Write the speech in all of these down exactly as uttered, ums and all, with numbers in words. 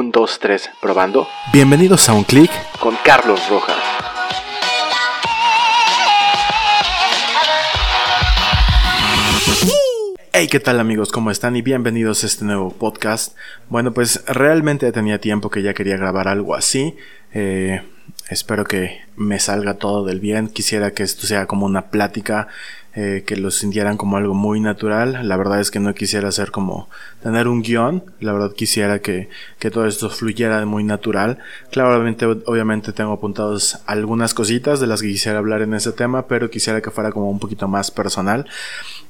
uno, dos, tres, probando. Bienvenidos a Un Click con Carlos Rojas. Hey, ¿qué tal amigos? ¿Cómo están? Y bienvenidos a este nuevo podcast. Bueno, pues realmente tenía tiempo que ya quería grabar algo así. Eh, espero que me salga todo del bien. Quisiera que esto sea como una plática, eh, que lo sintieran como algo muy natural. La verdad es que no quisiera hacer como tener un guión. La verdad quisiera que, que todo esto fluyera de muy natural. Claramente, obviamente tengo apuntados algunas cositas de las que quisiera hablar en ese tema, pero quisiera que fuera como un poquito más personal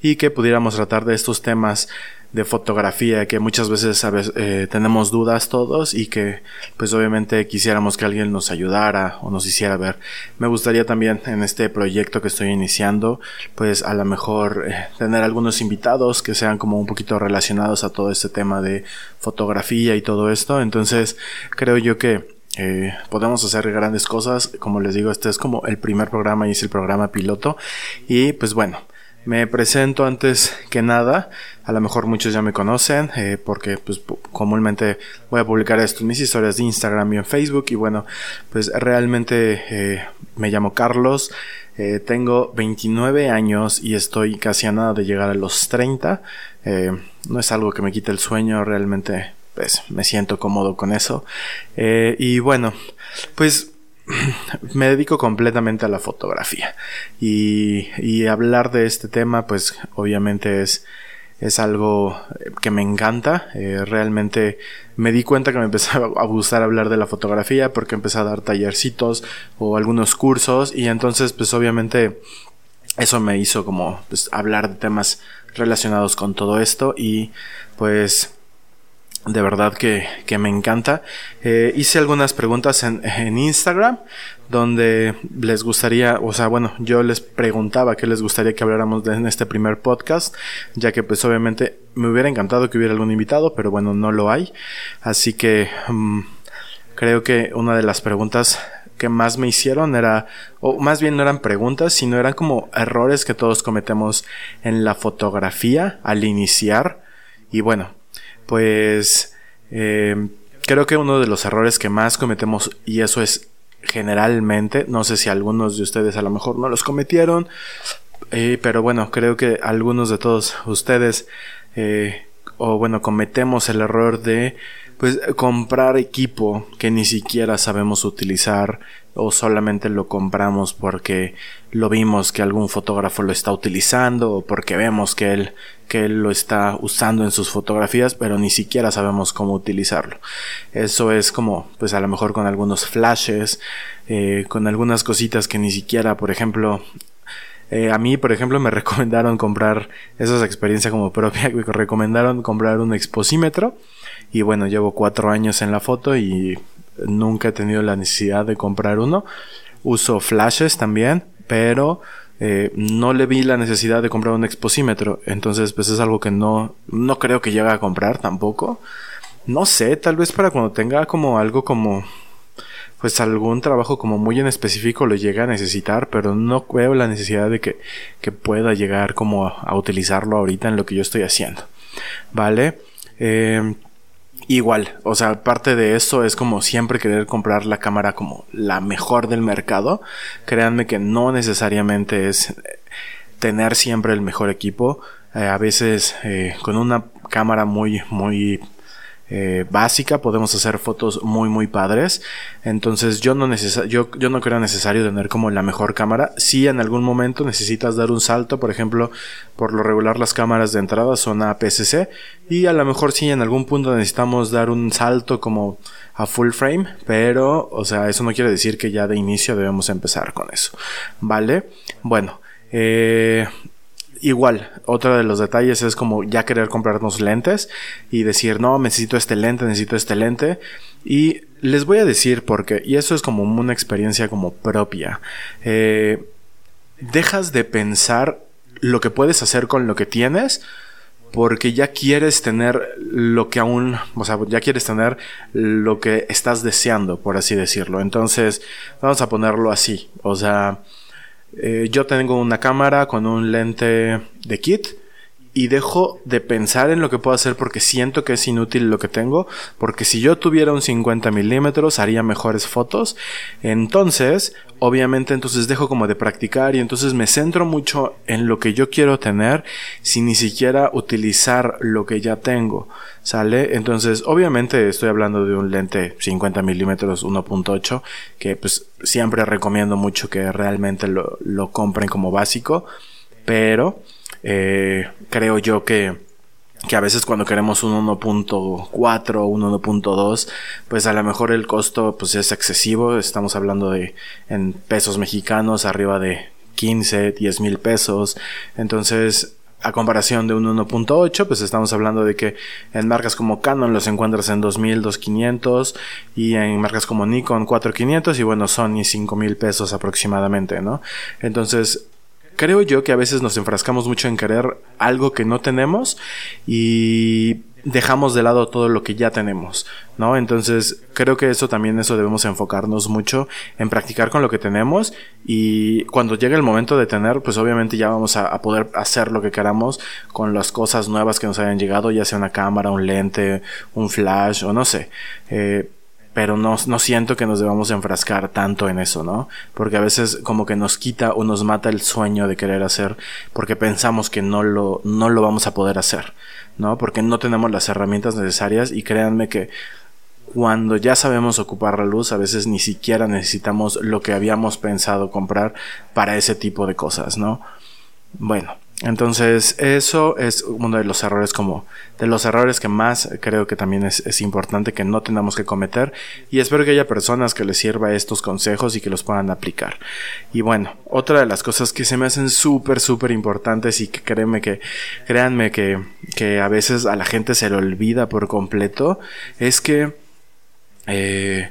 y que pudiéramos tratar de estos temas de fotografía que muchas veces a veces, eh, tenemos dudas todos y que pues obviamente quisiéramos que alguien nos ayudara o nos hiciera ver. Me gustaría también en este proyecto que estoy iniciando pues a lo mejor eh, tener algunos invitados que sean como un poquito relacionados a todo este tema de fotografía y todo esto. Entonces creo yo que Eh, podemos hacer grandes cosas. Como les digo, este es como el primer programa y es el programa piloto. Y pues bueno, me presento antes que nada. A lo mejor muchos ya me conocen, eh, porque pues comúnmente voy a publicar esto en mis historias de Instagram y en Facebook. Y bueno, pues realmente eh, me llamo Carlos, eh, tengo veintinueve años y estoy casi a nada de llegar a los treinta. eh, No es algo que me quite el sueño, realmente pues me siento cómodo con eso. eh, Y bueno, pues me dedico completamente a la fotografía y, y hablar de este tema pues obviamente es, es algo que me encanta. eh, Realmente me di cuenta que me empezaba a gustar hablar de la fotografía porque empecé a dar tallercitos o algunos cursos, y entonces pues obviamente eso me hizo como pues, hablar de temas relacionados con todo esto. Y pues de verdad que, que me encanta. Eh, hice algunas preguntas en, en Instagram donde les gustaría, o sea, bueno, yo les preguntaba qué les gustaría que habláramos de, en este primer podcast, ya que pues obviamente me hubiera encantado que hubiera algún invitado, pero bueno, no lo hay. Así que um, creo que una de las preguntas que más me hicieron era, o más bien no eran preguntas, sino eran como errores que todos cometemos en la fotografía al iniciar. Y bueno, pues eh, creo que uno de los errores que más cometemos, y eso es generalmente, no sé si algunos de ustedes a lo mejor no los cometieron, eh, pero bueno, creo que algunos de todos ustedes, eh, o bueno, cometemos el error de pues comprar equipo que ni siquiera sabemos utilizar, o solamente lo compramos porque lo vimos que algún fotógrafo lo está utilizando, o porque vemos que él, que él lo está usando en sus fotografías, pero ni siquiera sabemos cómo utilizarlo. Eso es como, pues a lo mejor con algunos flashes, eh, con algunas cositas que ni siquiera, por ejemplo... Eh, a mí, por ejemplo, me recomendaron comprar, esa es experiencia como propia, me recomendaron comprar un exposímetro. Y bueno, llevo cuatro años en la foto y nunca he tenido la necesidad de comprar uno. Uso flashes también, pero eh, no le vi la necesidad de comprar un exposímetro. Entonces, pues es algo que no, no creo que llegue a comprar tampoco. No sé, tal vez para cuando tenga como algo como... pues algún trabajo como muy en específico lo llega a necesitar, pero no veo la necesidad de que, que pueda llegar como a, a utilizarlo ahorita en lo que yo estoy haciendo, ¿vale? Eh, igual, o sea, parte de eso es como siempre querer comprar la cámara como la mejor del mercado. Créanme que no necesariamente es tener siempre el mejor equipo. Eh, a veces eh, con una cámara muy, muy... Eh, básica podemos hacer fotos muy muy padres. Entonces yo no neces- yo, yo no creo necesario tener como la mejor cámara. Si en algún momento necesitas dar un salto, por ejemplo, por lo regular las cámaras de entrada son A P S C, y a lo mejor si en algún punto necesitamos dar un salto como a full frame, pero o sea, eso no quiere decir que ya de inicio debemos empezar con eso, ¿vale? Bueno, eh... igual, otro de los detalles es como ya querer comprarnos lentes y decir, no, necesito este lente, necesito este lente. Y les voy a decir por qué, y eso es como una experiencia como propia. Eh, dejas de pensar lo que puedes hacer con lo que tienes, porque ya quieres tener lo que aún, o sea, ya quieres tener lo que estás deseando, por así decirlo. Entonces, vamos a ponerlo así, o sea... Eh, yo tengo una cámara con un lente de kit y dejo de pensar en lo que puedo hacer porque siento que es inútil lo que tengo, porque si yo tuviera un cincuenta milímetros haría mejores fotos. Entonces, obviamente, entonces dejo como de practicar y entonces me centro mucho en lo que yo quiero tener sin ni siquiera utilizar lo que ya tengo, ¿sale? Entonces, obviamente estoy hablando de un lente cincuenta milímetros uno punto ocho que pues siempre recomiendo mucho que realmente lo, lo compren como básico, pero... Eh, creo yo que, que a veces cuando queremos un uno punto cuatro o un uno punto dos, pues a lo mejor el costo pues es excesivo. Estamos hablando de en pesos mexicanos arriba de quince, diez mil pesos. Entonces, a comparación de un uno punto ocho, pues estamos hablando de que en marcas como Canon los encuentras en dos mil, dos mil quinientos, y en marcas como Nikon cuatro mil quinientos, y bueno, Sony cinco mil pesos aproximadamente, ¿no? Entonces, creo yo que a veces nos enfrascamos mucho en querer algo que no tenemos y dejamos de lado todo lo que ya tenemos, ¿no? Entonces, creo que eso también, eso debemos enfocarnos mucho en practicar con lo que tenemos, y cuando llegue el momento de tener, pues obviamente ya vamos a, a poder hacer lo que queramos con las cosas nuevas que nos hayan llegado, ya sea una cámara, un lente, un flash o no sé, eh... pero no, no siento que nos debamos enfrascar tanto en eso, ¿no? Porque a veces como que nos quita o nos mata el sueño de querer hacer, porque pensamos que no lo, no lo vamos a poder hacer, ¿no? Porque no tenemos las herramientas necesarias, y créanme que cuando ya sabemos ocupar la luz, a veces ni siquiera necesitamos lo que habíamos pensado comprar para ese tipo de cosas, ¿no? Bueno, entonces eso es uno de los errores, como de los errores que más creo que también es, es importante que no tengamos que cometer, y espero que haya personas que les sirva estos consejos y que los puedan aplicar. Y bueno, otra de las cosas que se me hacen súper súper importantes y que créanme que créanme que, que a veces a la gente se le olvida por completo, es que eh,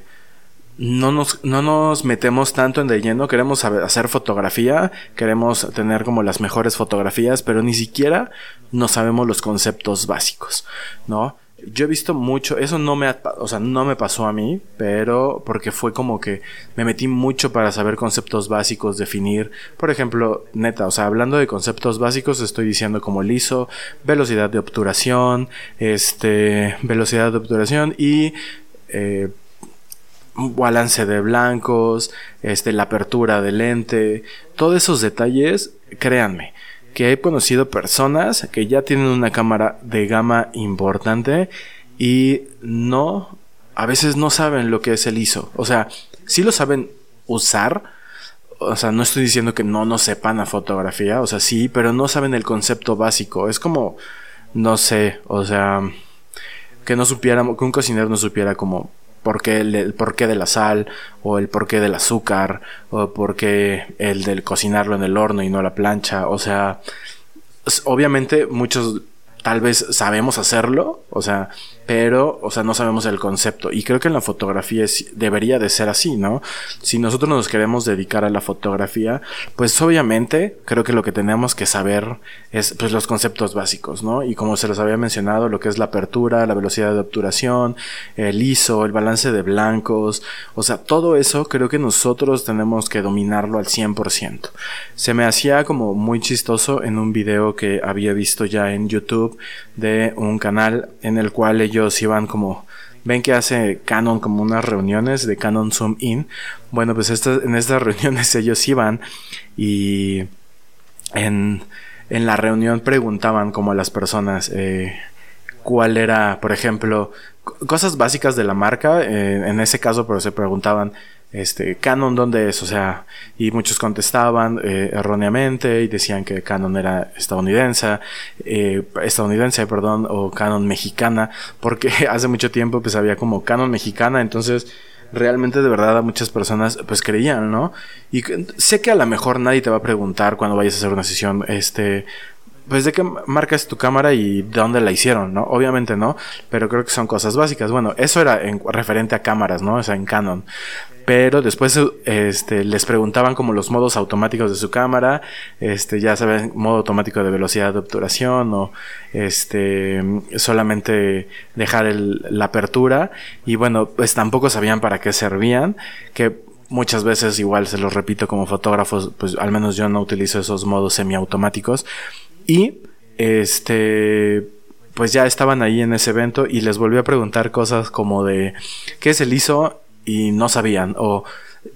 No nos, no nos metemos tanto en de lleno. Queremos hacer fotografía, queremos tener como las mejores fotografías, pero ni siquiera no sabemos los conceptos básicos, ¿no? Yo he visto mucho, eso no me, o sea, no me pasó a mí, pero porque fue como que me metí mucho para saber conceptos básicos, definir, por ejemplo, neta, o sea, hablando de conceptos básicos, estoy diciendo como el I S O, velocidad de obturación, este, velocidad de obturación y, eh, balance de blancos, este, la apertura del lente, todos esos detalles. Créanme que he conocido personas que ya tienen una cámara de gama importante y no, a veces no saben lo que es el I S O. O sea, sí lo saben usar. O sea, no estoy diciendo que no, no sepan la fotografía. O sea, sí, pero no saben el concepto básico. Es como, no sé, o sea, que no supiéramos, que un cocinero no supiera como Porque el, el porqué de la sal, o el porqué del azúcar, o porque el del cocinarlo en el horno y no la plancha. O sea, obviamente muchos tal vez sabemos hacerlo, o sea, pero, o sea, no sabemos el concepto. Y creo que en la fotografía es, debería de ser así, ¿no? Si nosotros nos queremos dedicar a la fotografía, pues obviamente creo que lo que tenemos que saber es pues los conceptos básicos, ¿no? Y como se los había mencionado, lo que es la apertura, la velocidad de obturación, el I S O, el balance de blancos, o sea, todo eso creo que nosotros tenemos que dominarlo al cien por ciento. Se me hacía como muy chistoso en un video que había visto ya en YouTube, de un canal en el cual ellos iban como, ven que hace Canon como unas reuniones de Canon Zoom In. Bueno, pues estas, en estas reuniones ellos iban y en, en la reunión preguntaban como a las personas eh, cuál era, por ejemplo, cosas básicas de la marca. Eh, en ese caso, pero se preguntaban, este, Canon, ¿dónde es? O sea, y muchos contestaban eh, erróneamente y decían que Canon era estadounidense, eh, estadounidense, perdón, o Canon mexicana, porque hace mucho tiempo pues había como Canon mexicana, entonces realmente de verdad a muchas personas pues creían, ¿no? Y sé que a lo mejor nadie te va a preguntar cuando vayas a hacer una sesión, este... pues de qué marca es tu cámara y de dónde la hicieron, ¿no? Obviamente no, pero creo que son cosas básicas. Bueno, eso era en, referente a cámaras, ¿no? O sea, en Canon. Pero después este, les preguntaban como los modos automáticos de su cámara. Este, ya saben, modo automático de velocidad de obturación o este solamente dejar el, la apertura. Y bueno, pues tampoco sabían para qué servían, que... muchas veces, igual se los repito, como fotógrafos, pues al menos yo no utilizo esos modos semiautomáticos. Y este, pues ya estaban ahí en ese evento y les volví a preguntar cosas como de qué es el I S O y no sabían, o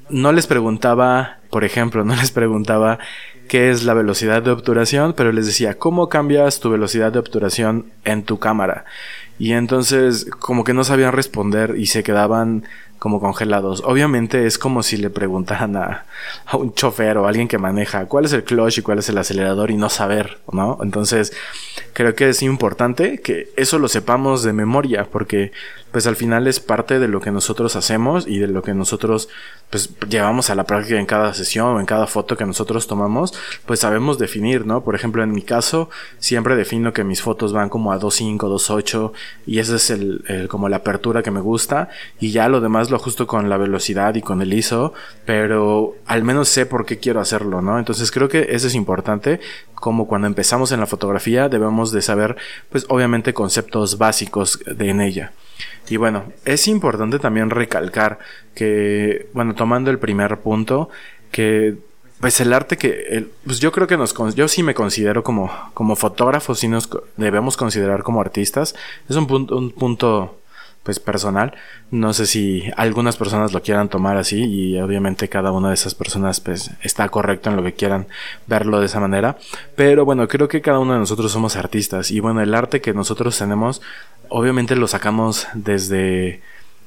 no les preguntaba, por ejemplo, no les preguntaba qué es la velocidad de obturación, pero les decía, ¿cómo cambias tu velocidad de obturación en tu cámara? Y entonces como que no sabían responder y se quedaban como congelados. Obviamente es como si le preguntaran a, a un chofer o a alguien que maneja cuál es el clutch y cuál es el acelerador y no saber, ¿no? Entonces creo que es importante que eso lo sepamos de memoria, porque pues al final es parte de lo que nosotros hacemos y de lo que nosotros pues llevamos a la práctica en cada sesión o en cada foto que nosotros tomamos. Pues sabemos definir, ¿no? Por ejemplo, en mi caso siempre defino que mis fotos van como a dos punto cinco, dos punto ocho y esa es el, el, como la apertura que me gusta, y ya lo demás lo ajusto con la velocidad y con el I S O, pero al menos sé por qué quiero hacerlo, ¿no? Entonces creo que eso es importante, como cuando empezamos en la fotografía debemos de saber pues obviamente conceptos básicos de, en ella. Y bueno, es importante también recalcar que, bueno, tomando el primer punto, que pues el arte que, el, pues yo creo que nos, yo sí me considero como, como fotógrafos, sí nos debemos considerar como artistas. Es un punto, un punto pues personal. No sé si algunas personas lo quieran tomar así y obviamente cada una de esas personas pues está correcto en lo que quieran verlo de esa manera. Pero bueno, creo que cada uno de nosotros somos artistas y bueno, el arte que nosotros tenemos obviamente lo sacamos desde...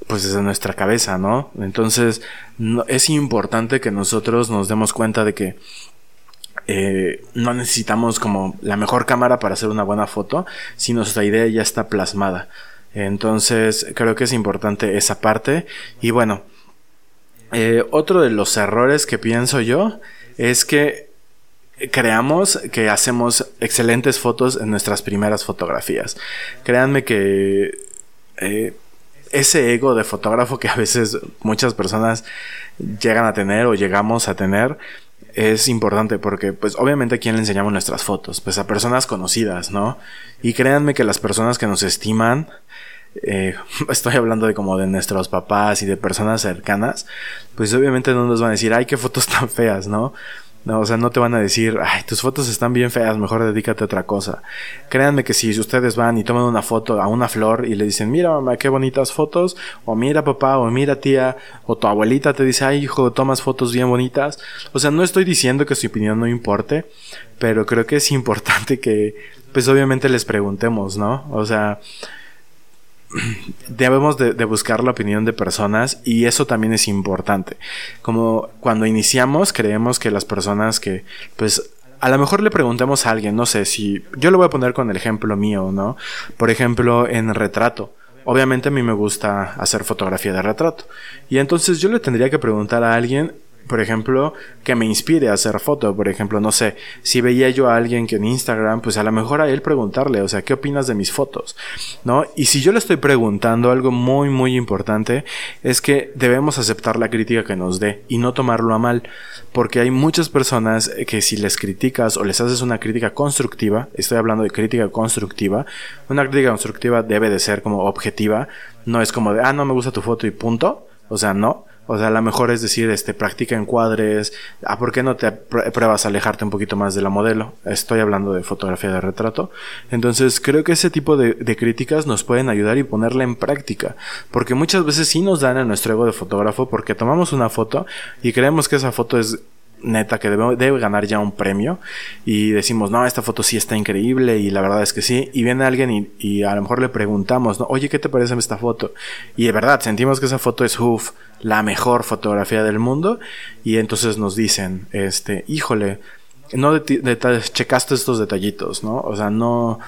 pues desde nuestra cabeza, ¿no? Entonces no, es importante que nosotros nos demos cuenta de que eh, no necesitamos como la mejor cámara para hacer una buena foto, si nuestra idea ya está plasmada. Entonces creo que es importante esa parte. Y bueno, eh, otro de los errores que pienso yo es que creamos que hacemos excelentes fotos en nuestras primeras fotografías. Créanme que... Eh, ese ego de fotógrafo que a veces muchas personas llegan a tener o llegamos a tener es importante, porque pues obviamente a quién le enseñamos nuestras fotos, pues a personas conocidas, ¿no? Y créanme que las personas que nos estiman, eh, estoy hablando de como de nuestros papás y de personas cercanas, pues obviamente no nos van a decir, ay, qué fotos tan feas, ¿no? No, o sea, no te van a decir, ay, tus fotos están bien feas, mejor dedícate a otra cosa. Créanme que si ustedes van y toman una foto a una flor y le dicen, mira mamá, qué bonitas fotos, o mira papá, o mira tía, o tu abuelita te dice, ay hijo, tomas fotos bien bonitas. O sea, no estoy diciendo que su opinión no importe, pero creo que es importante que, pues obviamente les preguntemos, ¿no? O sea... debemos de, de buscar la opinión de personas, y eso también es importante. Como cuando iniciamos creemos que las personas que pues a lo mejor le preguntamos a alguien, no sé, si yo lo voy a poner con el ejemplo mío, ¿no? Por ejemplo, en retrato, obviamente a mí me gusta hacer fotografía de retrato, y entonces yo le tendría que preguntar a alguien, por ejemplo, que me inspire a hacer foto. Por ejemplo, no sé, si veía yo a alguien que en Instagram, pues a lo mejor a él preguntarle, o sea, ¿qué opinas de mis fotos? ¿No? Y si yo le estoy preguntando, algo muy muy importante es que debemos aceptar la crítica que nos dé y no tomarlo a mal, porque hay muchas personas que si les criticas o les haces una crítica constructiva, estoy hablando de crítica constructiva, una crítica constructiva debe de ser como objetiva, no es como de, ah, no me gusta tu foto y punto, o sea, no. O sea, a lo mejor es decir, este, practica encuadres. Ah, ¿por qué no te pr- pruebas a alejarte un poquito más de la modelo? Estoy hablando de fotografía de retrato. Entonces, creo que ese tipo de, de críticas nos pueden ayudar y ponerla en práctica. Porque muchas veces sí nos dan a nuestro ego de fotógrafo, porque tomamos una foto y creemos que esa foto es neta, que debe, debe ganar ya un premio. Y decimos, no, esta foto sí está increíble, y la verdad es que sí. Y viene alguien y, y a lo mejor le preguntamos, ¿no? Oye, ¿qué te parece esta foto? Y de verdad sentimos que esa foto es, uff, la mejor fotografía del mundo. Y entonces nos dicen, este, híjole, no det- det- checaste estos detallitos, ¿no? O sea, no...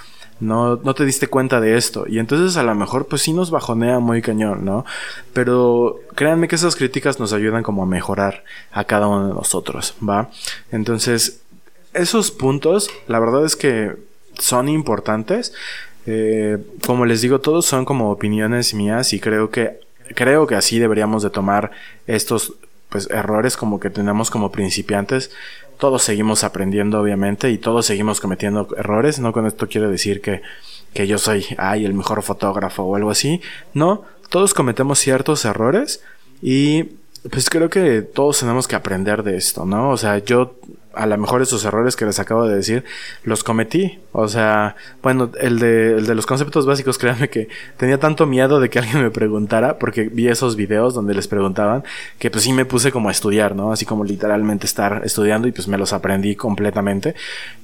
No, no te diste cuenta de esto. Y entonces a lo mejor pues sí nos bajonea muy cañón, ¿no? Pero créanme que esas críticas nos ayudan como a mejorar a cada uno de nosotros, ¿va? Entonces esos puntos la verdad es que son importantes. eh, Como les digo, todos son como opiniones mías, y creo que Creo que así deberíamos de tomar estos pues errores como que tenemos como principiantes. Todos seguimos aprendiendo, obviamente, y todos seguimos cometiendo errores. No con esto quiero decir que, que yo soy, ay, el mejor fotógrafo o algo así. No, todos cometemos ciertos errores y pues creo que todos tenemos que aprender de esto, ¿no? O sea, yo a lo mejor esos errores que les acabo de decir los cometí. O sea, bueno, el de, el de los conceptos básicos, créanme que tenía tanto miedo de que alguien me preguntara, porque vi esos videos donde les preguntaban, que pues sí me puse como a estudiar, ¿no? Así como literalmente estar estudiando, y pues me los aprendí completamente.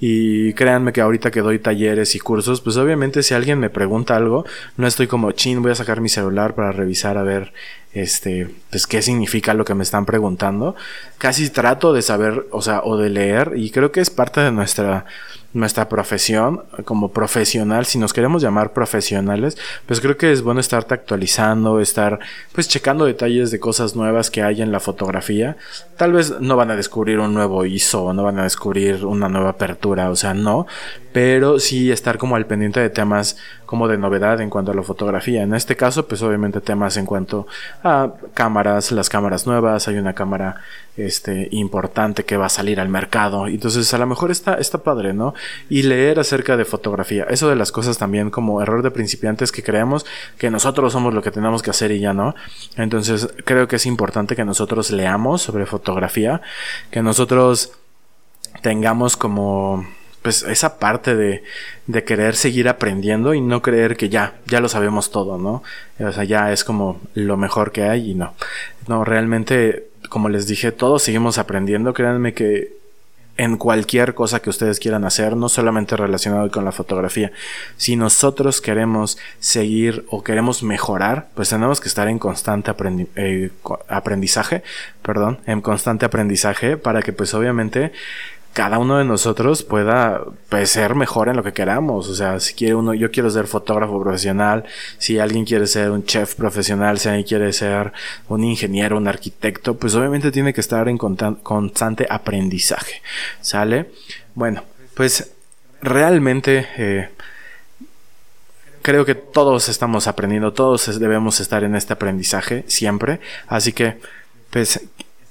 Y créanme que ahorita que doy talleres y cursos, pues obviamente si alguien me pregunta algo, no estoy como, chin, voy a sacar mi celular para revisar a ver este, pues qué significa lo que me están preguntando. Casi trato de saber, o sea, o de leer, y creo que es parte de nuestra nuestra profesión como profesional, si nos queremos llamar profesionales, pues creo que es bueno estarte actualizando, estar pues checando detalles de cosas nuevas que hay en la fotografía. Tal vez no van a descubrir un nuevo I S O, no van a descubrir una nueva apertura, o sea, no, pero sí estar como al pendiente de temas como de novedad en cuanto a la fotografía. En este caso, pues obviamente temas en cuanto a cámaras, las cámaras nuevas, hay una cámara este importante que va a salir al mercado, entonces a lo mejor está, está padre, ¿no? Y leer acerca de fotografía, eso de las cosas también como error de principiantes, que creemos que nosotros somos lo que tenemos que hacer y ya no. Entonces creo que es importante que nosotros leamos sobre fotografía, que nosotros tengamos como pues esa parte de, de querer seguir aprendiendo y no creer que ya, ya lo sabemos todo, ¿no? O sea, ya es como lo mejor que hay, y no. No, realmente, como les dije, todos seguimos aprendiendo. Créanme que en cualquier cosa que ustedes quieran hacer, no solamente relacionado con la fotografía, si nosotros queremos seguir o queremos mejorar, pues tenemos que estar en constante aprendi- eh, aprendizaje, perdón, en constante aprendizaje, para que pues obviamente cada uno de nosotros pueda pues ser mejor en lo que queramos. O sea, si quiere uno, yo quiero ser fotógrafo profesional, si alguien quiere ser un chef profesional, si alguien quiere ser un ingeniero, un arquitecto, pues obviamente tiene que estar en contan- constante aprendizaje, ¿sale? Bueno, pues realmente eh, creo que todos estamos aprendiendo, todos debemos estar en este aprendizaje siempre, así que pues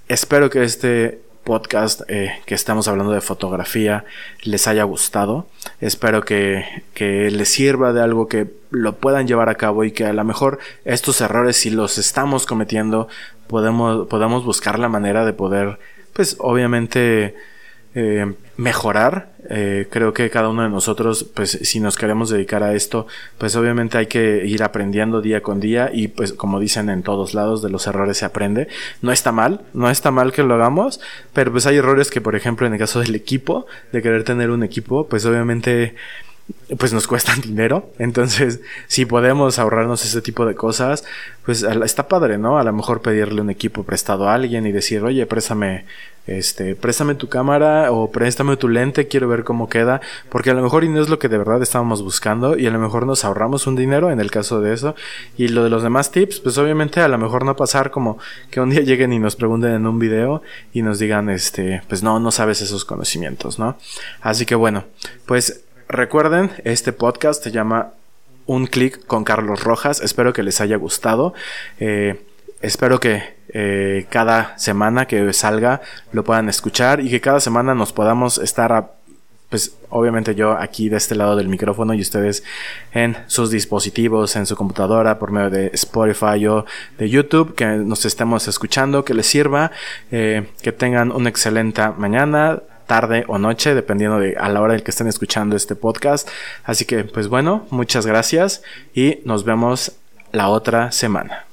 espero que este podcast eh, que estamos hablando de fotografía les haya gustado. Espero que, que les sirva de algo, que lo puedan llevar a cabo, y que a lo mejor estos errores, si los estamos cometiendo, podemos, podamos buscar la manera de poder pues obviamente eh, mejorar. Eh, creo que cada uno de nosotros, pues si nos queremos dedicar a esto, pues obviamente hay que ir aprendiendo día con día, y pues como dicen en todos lados, de los errores se aprende. No está mal, no está mal que lo hagamos, pero pues hay errores que, por ejemplo, en el caso del equipo, de querer tener un equipo, pues obviamente pues nos cuestan dinero. Entonces, si podemos ahorrarnos ese tipo de cosas, pues está padre, ¿no? A lo mejor pedirle un equipo prestado a alguien y decir, oye, préstame este, préstame tu cámara, o préstame tu lente, quiero ver cómo queda, porque a lo mejor y no es lo que de verdad estábamos buscando, y a lo mejor nos ahorramos un dinero en el caso de eso. Y lo de los demás tips, pues obviamente a lo mejor no pasar como que un día lleguen y nos pregunten en un video y nos digan, este, pues no, no sabes esos conocimientos, ¿no? Así que bueno, pues recuerden, este podcast se llama Un Click con Carlos Rojas. Espero que les haya gustado. Eh, espero que eh, cada semana que salga lo puedan escuchar, y que cada semana nos podamos estar a, pues obviamente yo aquí de este lado del micrófono, y ustedes en sus dispositivos, en su computadora, por medio de Spotify o de YouTube, que nos estemos escuchando, que les sirva, eh, que tengan una excelente mañana, tarde o noche, dependiendo de a la hora del que estén escuchando este podcast. Así que pues bueno, muchas gracias y nos vemos la otra semana.